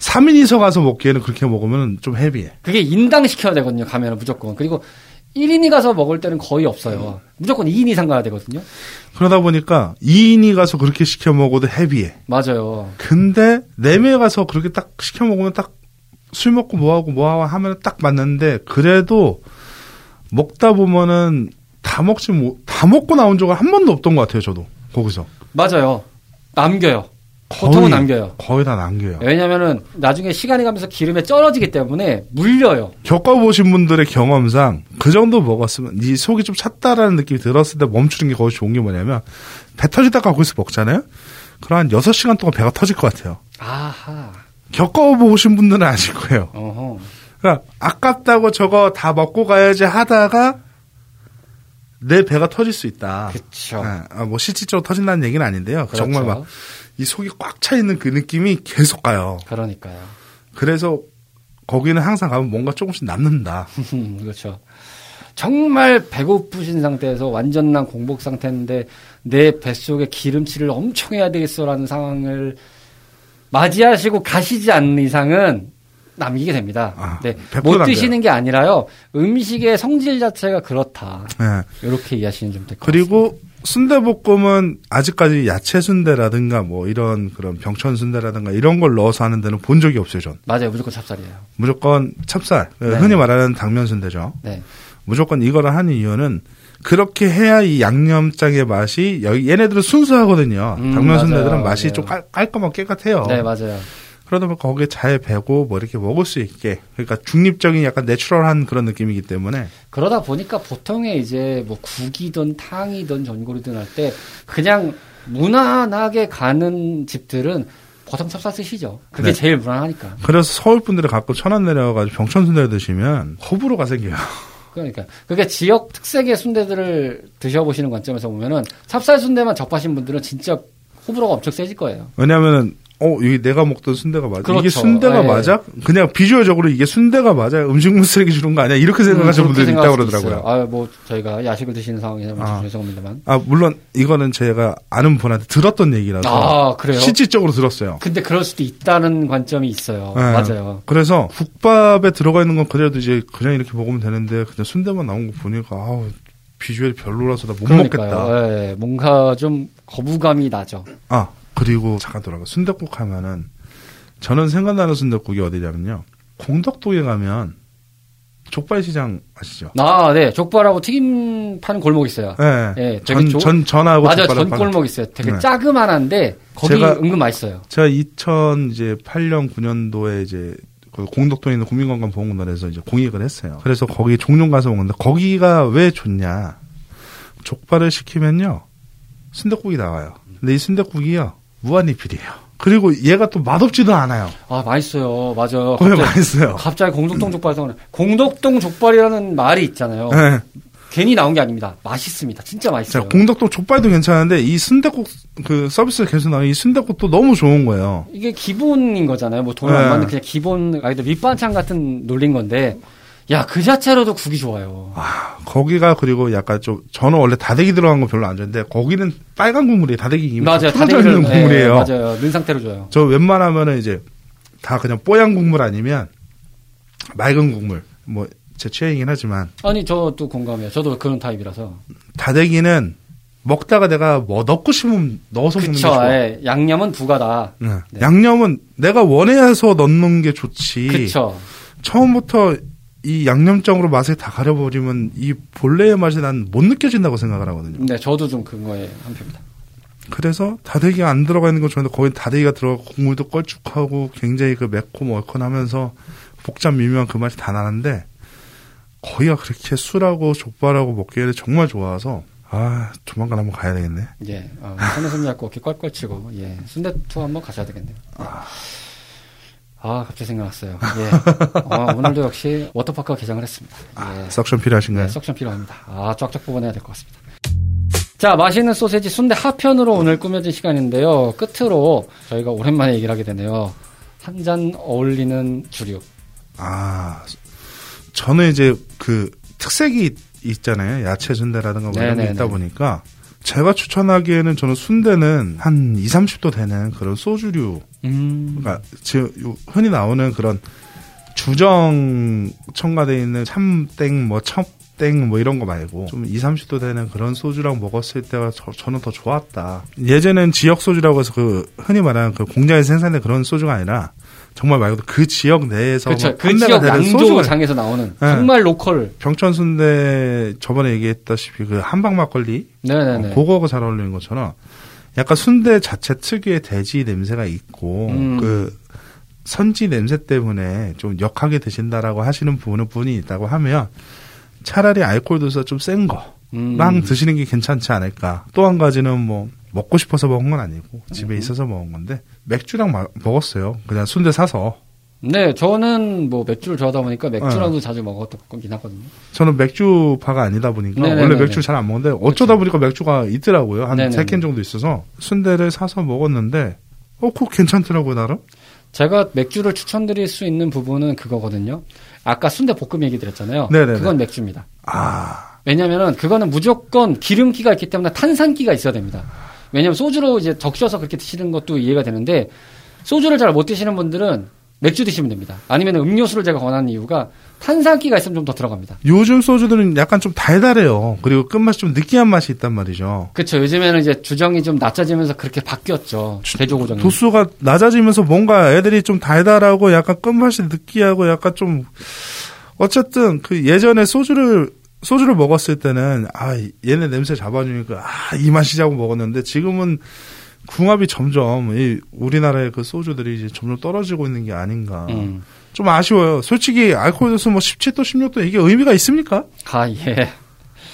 삼 인이서 가서 먹기에는 그렇게 먹으면 좀 헤비해. 그게 인당 시켜야 되거든요, 가면은 무조건. 그리고 일 인이 가서 먹을 때는 거의 없어요. 무조건 이 인 이상 가야 되거든요. 그러다 보니까 이 인이 가서 그렇게 시켜 먹어도 헤비해. 맞아요. 근데 네 명 가서 그렇게 딱 시켜 먹으면 딱 술 먹고 뭐하고 뭐하고 하면 딱 맞는데 그래도 먹다 보면은 다 먹지 못, 다 먹고 나온 적은 한 번도 없던 것 같아요, 저도. 거기서. 맞아요. 남겨요. 보통은 거의, 남겨요. 거의 다 남겨요. 왜냐면은 나중에 시간이 가면서 기름에 쩔어지기 때문에 물려요. 겪어보신 분들의 경험상 그 정도 먹었으면 이 속이 좀 찼다라는 느낌이 들었을 때 멈추는 게 거의 좋은 게 뭐냐면 배 터지다가 거기서 먹잖아요. 그럼 한 여섯 시간 동안 배가 터질 것 같아요. 아하. 겪어보신 분들은 아실 거예요. 어허. 그러니까 아깝다고 저거 다 먹고 가야지 하다가 내 배가 터질 수 있다. 그렇죠. 아, 뭐 실질적으로 터진다는 얘기는 아닌데요. 그렇죠. 정말 막 이 속이 꽉 차 있는 그 느낌이 계속 가요. 그러니까요. 그래서 거기는 항상 가면 뭔가 조금씩 남는다. 그렇죠. 정말 배고프신 상태에서 완전한 공복 상태인데 내 뱃속에 기름칠을 엄청 해야 되겠어라는 상황을 맞이하시고 가시지 않는 이상은 남기게 됩니다. 아, 네, 못 드시는 게 아니라요. 음식의 성질 자체가 그렇다. 네. 이렇게 이해하시면 좀 될 것 같습니다. 그리고 순대볶음은 아직까지 야채 순대라든가 뭐 이런 그런 병천 순대라든가 이런 걸 넣어서 하는 데는 본 적이 없어요, 전. 맞아요. 무조건 찹쌀이에요. 무조건 찹쌀. 네. 흔히 말하는 당면 순대죠. 네. 무조건 이거를 하는 이유는 그렇게 해야 이 양념장의 맛이 얘네들은 순수하거든요. 음, 당면 순대들은 맛이 맞아요. 좀 깔, 깔끔하고 깨끗해요. 네, 맞아요. 그러다 보니까 거기에 잘 배고 뭐 이렇게 먹을 수 있게 그러니까 중립적인 약간 내추럴한 그런 느낌이기 때문에 그러다 보니까 보통에 이제 뭐 국이든 탕이든 전골이든 할 때 그냥 무난하게 가는 집들은 보통 찹쌀 쓰시죠. 그게 네. 제일 무난하니까. 그래서 서울 분들이 가끔 천안 내려가지고 병천 순대 드시면 호불호가 생겨요. 그러니까 그게 지역 특색의 순대들을 드셔보시는 관점에서 보면은 찹쌀 순대만 접하신 분들은 진짜 호불호가 엄청 세질 거예요. 왜냐하면은. 어, 이게 내가 먹던 순대가 맞아. 그렇죠. 이게 순대가 네. 맞아? 그냥 비주얼적으로 이게 순대가 맞아? 음식물 쓰레기 주는 거 아니야? 이렇게 생각하시는 음, 분들이 있다고 그러더라고요. 있어요. 아, 뭐, 저희가 야식을 드시는 상황이라면 아. 죄송합니다만. 아, 물론, 이거는 제가 아는 분한테 들었던 얘기라서. 아, 그래요? 실질적으로 들었어요. 근데 그럴 수도 있다는 관점이 있어요. 네. 맞아요. 그래서 국밥에 들어가 있는 건 그래도 이제 그냥 이렇게 먹으면 되는데, 그냥 순대만 나온 거 보니까, 아우. 비주얼이 별로라서 나 못 먹겠다. 네. 뭔가 좀 거부감이 나죠. 아. 그리고 잠깐 돌아가 순댓국 하면은 저는 생각나는 순댓국이 어디냐면요 공덕동에 가면 족발시장 아시죠? 아, 네 족발하고 튀김 파는 골목 있어요. 네, 네 되게 전, 전 전하고 맞아 전 골목 있어요. 되게 네. 짜그만한데 거기 제가, 은근 맛있어요. 제가 이천팔 년 구년도에 이제 그 공덕동에 있는 국민건강보험공단에서 이제 공익을 했어요. 그래서 거기 종룡 가서 먹는데 거기가 왜 좋냐? 족발을 시키면요 순댓국이 나와요. 근데 이 순댓국이요 무한리필이에요. 그리고 얘가 또 맛없지도 않아요. 아 맛있어요, 맞아요. 왜 맛있어요? 갑자기 공덕동 족발에서 공덕동 족발이라는 말이 있잖아요. 네. 괜히 나온 게 아닙니다. 맛있습니다. 진짜 맛있어요. 자, 공덕동 족발도 괜찮은데 이 순댓국 그 서비스 계속 나오는 이 순댓국도 너무 좋은 거예요. 이게 기본인 거잖아요. 뭐 돈을 안 받는 그냥 기본 아이들 밑반찬 같은 놀린 건데. 야, 그 자체로도 국이 좋아요. 아, 거기가 그리고 약간 좀, 저는 원래 다대기 들어간 거 별로 안 좋은데, 거기는 빨간 국물이에요. 다대기. 맞아요. 다대기 들어간 국물이에요. 네, 맞아요. 는 상태로 줘요. 저 웬만하면은 이제, 다 그냥 뽀얀 국물 아니면, 맑은 국물. 뭐, 제 취향이긴 하지만. 아니, 저도 공감해요. 저도 그런 타입이라서. 다대기는, 먹다가 내가 뭐 넣고 싶으면 넣어서 그쵸, 먹는 게 좋아. 예. 양념은 부가다. 네. 네. 양념은 내가 원해서 넣는 게 좋지. 그쵸. 처음부터, 이 양념장으로 맛을 다 가려버리면 이 본래의 맛이 난 못 느껴진다고 생각을 하거든요. 네, 저도 좀 그거에 한 표입니다. 그래서 다대기 안 들어가 있는 건 좋은데 거의 다대기가 들어가고 국물도 껄쭉하고 굉장히 그 맵고 멀컨하면서 복잡 미묘한 그 맛이 다 나는데 거의가 그렇게 술하고 족발하고 먹기에 정말 좋아서 아 조만간 한번 가야 되겠네. 예, 어, 손에 손 잡고 이렇게 껄껄치고 예, 순대 투어 한번 가셔야 되겠네요. 아. 아, 갑자기 생각났어요. 예. 어, 오늘도 역시 워터파크가 개장을 했습니다. 예. 아, 석션 필요하신가요? 네, 석션 필요합니다. 아, 쫙쫙 뽑아내야 될 것 같습니다. 자, 맛있는 소세지 순대 하편으로 오늘 꾸며진 시간인데요. 끝으로 저희가 오랜만에 얘기를 하게 되네요. 한 잔 어울리는 주류. 아, 저는 이제 그 특색이 있잖아요. 야채 순대라든가 뭐 이런 게 있다 보니까 제가 추천하기에는 저는 순대는 한 이삼십도 되는 그런 소주류. 음. 그러니까 흔히 나오는 그런 주정 첨가되어 있는 참땡, 뭐 첩땡 뭐 이런 거 말고 좀 이삼십도 되는 그런 소주랑 먹었을 때가 저, 저는 더 좋았다. 예전엔 지역 소주라고 해서 그 흔히 말하는 그 공장에서 생산된 그런 소주가 아니라 정말 말고도 그 지역 내에서 그렇죠. 그 지역 양조장에서 나오는 네. 정말 로컬 병천 순대 저번에 얘기했다시피 그 한방 막걸리 네네네. 그거하고 잘 어울리는 것처럼 약간 순대 자체 특유의 돼지 냄새가 있고 음. 그 선지 냄새 때문에 좀 역하게 드신다라고 하시는 분은 분이 있다고 하면 차라리 알코올 도수가 좀 센 거랑 음. 드시는 게 괜찮지 않을까. 또 한 가지는 뭐 먹고 싶어서 먹은 건 아니고 집에 음. 있어서 먹은 건데 맥주랑 마, 먹었어요. 그냥 순대 사서. 네, 저는 뭐 맥주를 좋아하다 보니까 맥주랑도 네. 자주 먹었긴 하거든요. 저는 맥주파가 아니다 보니까 네네네네. 원래 맥주를 잘 안 먹는데 어쩌다 그렇죠. 보니까 맥주가 있더라고요. 한 세 캔 정도 있어서 순대를 사서 먹었는데 어, 그거 괜찮더라고요, 나름. 제가 맥주를 추천드릴 수 있는 부분은 그거거든요. 아까 순대 볶음 얘기 드렸잖아요. 네네네. 그건 맥주입니다. 아. 왜냐면은 그거는 무조건 기름기가 있기 때문에 탄산기가 있어야 됩니다. 왜냐면 소주로 이제 적셔서 그렇게 드시는 것도 이해가 되는데 소주를 잘 못 드시는 분들은 맥주 드시면 됩니다. 아니면 음료수를 제가 권하는 이유가 탄산기가 있으면 좀 더 들어갑니다. 요즘 소주들은 약간 좀 달달해요. 그리고 끝맛이 좀 느끼한 맛이 있단 말이죠. 그렇죠. 요즘에는 이제 주정이 좀 낮아지면서 그렇게 바뀌었죠. 대조 고정이. 도수가 낮아지면서 뭔가 애들이 좀 달달하고 약간 끝맛이 느끼하고 약간 좀 어쨌든 그 예전에 소주를 소주를 먹었을 때는 아 얘네 냄새 잡아주니까 아 이 맛이자고 먹었는데 지금은 궁합이 점점 이 우리나라의 그 소주들이 이제 점점 떨어지고 있는 게 아닌가. 음. 좀 아쉬워요. 솔직히 알코올 도수 뭐 십칠 도 십육 도 이게 의미가 있습니까? 아 예.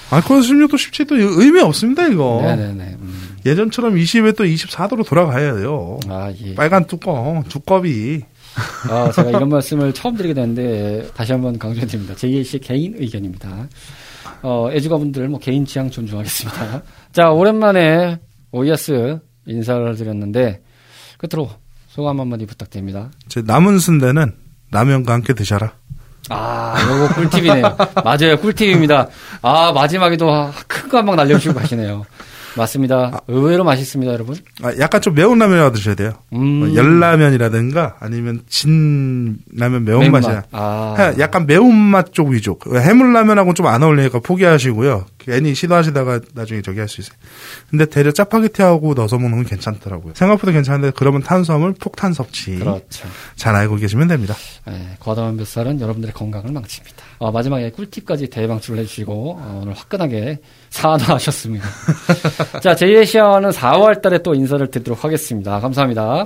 알코올 도수 십육 도 십칠 도 의미 없습니다 이거. 네네네. 음. 예전처럼 이십에 또 이십사 도로 돌아가야 돼요. 아 예. 빨간 뚜껑 두꺼비. 아 제가 이런 말씀을 처음 드리게 되는데 다시 한번 강조드립니다. 제이엘 씨 개인 의견입니다. 어 애주가분들 뭐 개인 취향 존중하겠습니다. 자 오랜만에 오이아스. 인사를 드렸는데 끝으로 소감 한마디 부탁드립니다. 제 남은 순대는 라면과 함께 드셔라. 아, 이거 꿀팁이네요. 맞아요, 꿀팁입니다. 아, 마지막에도 큰 거 한 방 날려주시고 가시네요. 맞습니다. 아, 의외로 맛있습니다, 여러분. 아, 약간 좀 매운 라면이라 드셔야 돼요. 음. 뭐 열라면이라든가 아니면 진 라면 매운 맛이야. 아. 약간 매운 맛 쪽 위주. 해물 라면하고 좀 안 어울리니까 포기하시고요. 괜히 시도하시다가 나중에 저기 할 수 있어요. 근데 대려 짜파게티하고 넣어서 먹는 건 괜찮더라고요. 생각보다 괜찮은데 그러면 탄수화물 폭탄 섭취. 그렇죠. 잘 알고 계시면 됩니다. 네, 과다한 뱃살은 여러분들의 건강을 망칩니다. 어, 마지막에 꿀팁까지 대방출을 해주시고 어, 오늘 화끈하게 사나하셨습니다. 자, 제이엘 씨와는 사월 달에 또 인사를 드리도록 하겠습니다. 감사합니다.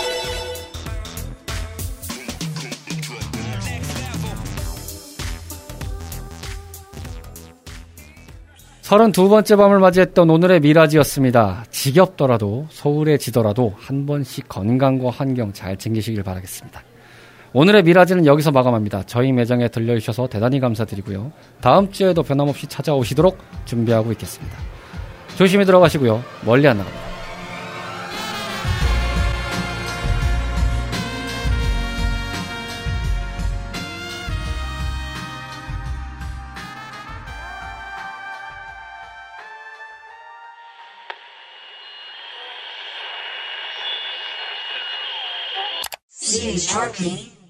서른두 번째 밤을 맞이했던 오늘의 미라지였습니다. 지겹더라도 서울에 지더라도 한 번씩 건강과 환경 잘 챙기시길 바라겠습니다. 오늘의 미라지는 여기서 마감합니다. 저희 매장에 들려주셔서 대단히 감사드리고요. 다음 주에도 변함없이 찾아오시도록 준비하고 있겠습니다. 조심히 들어가시고요. 멀리 안 나갑니다. Sharpie.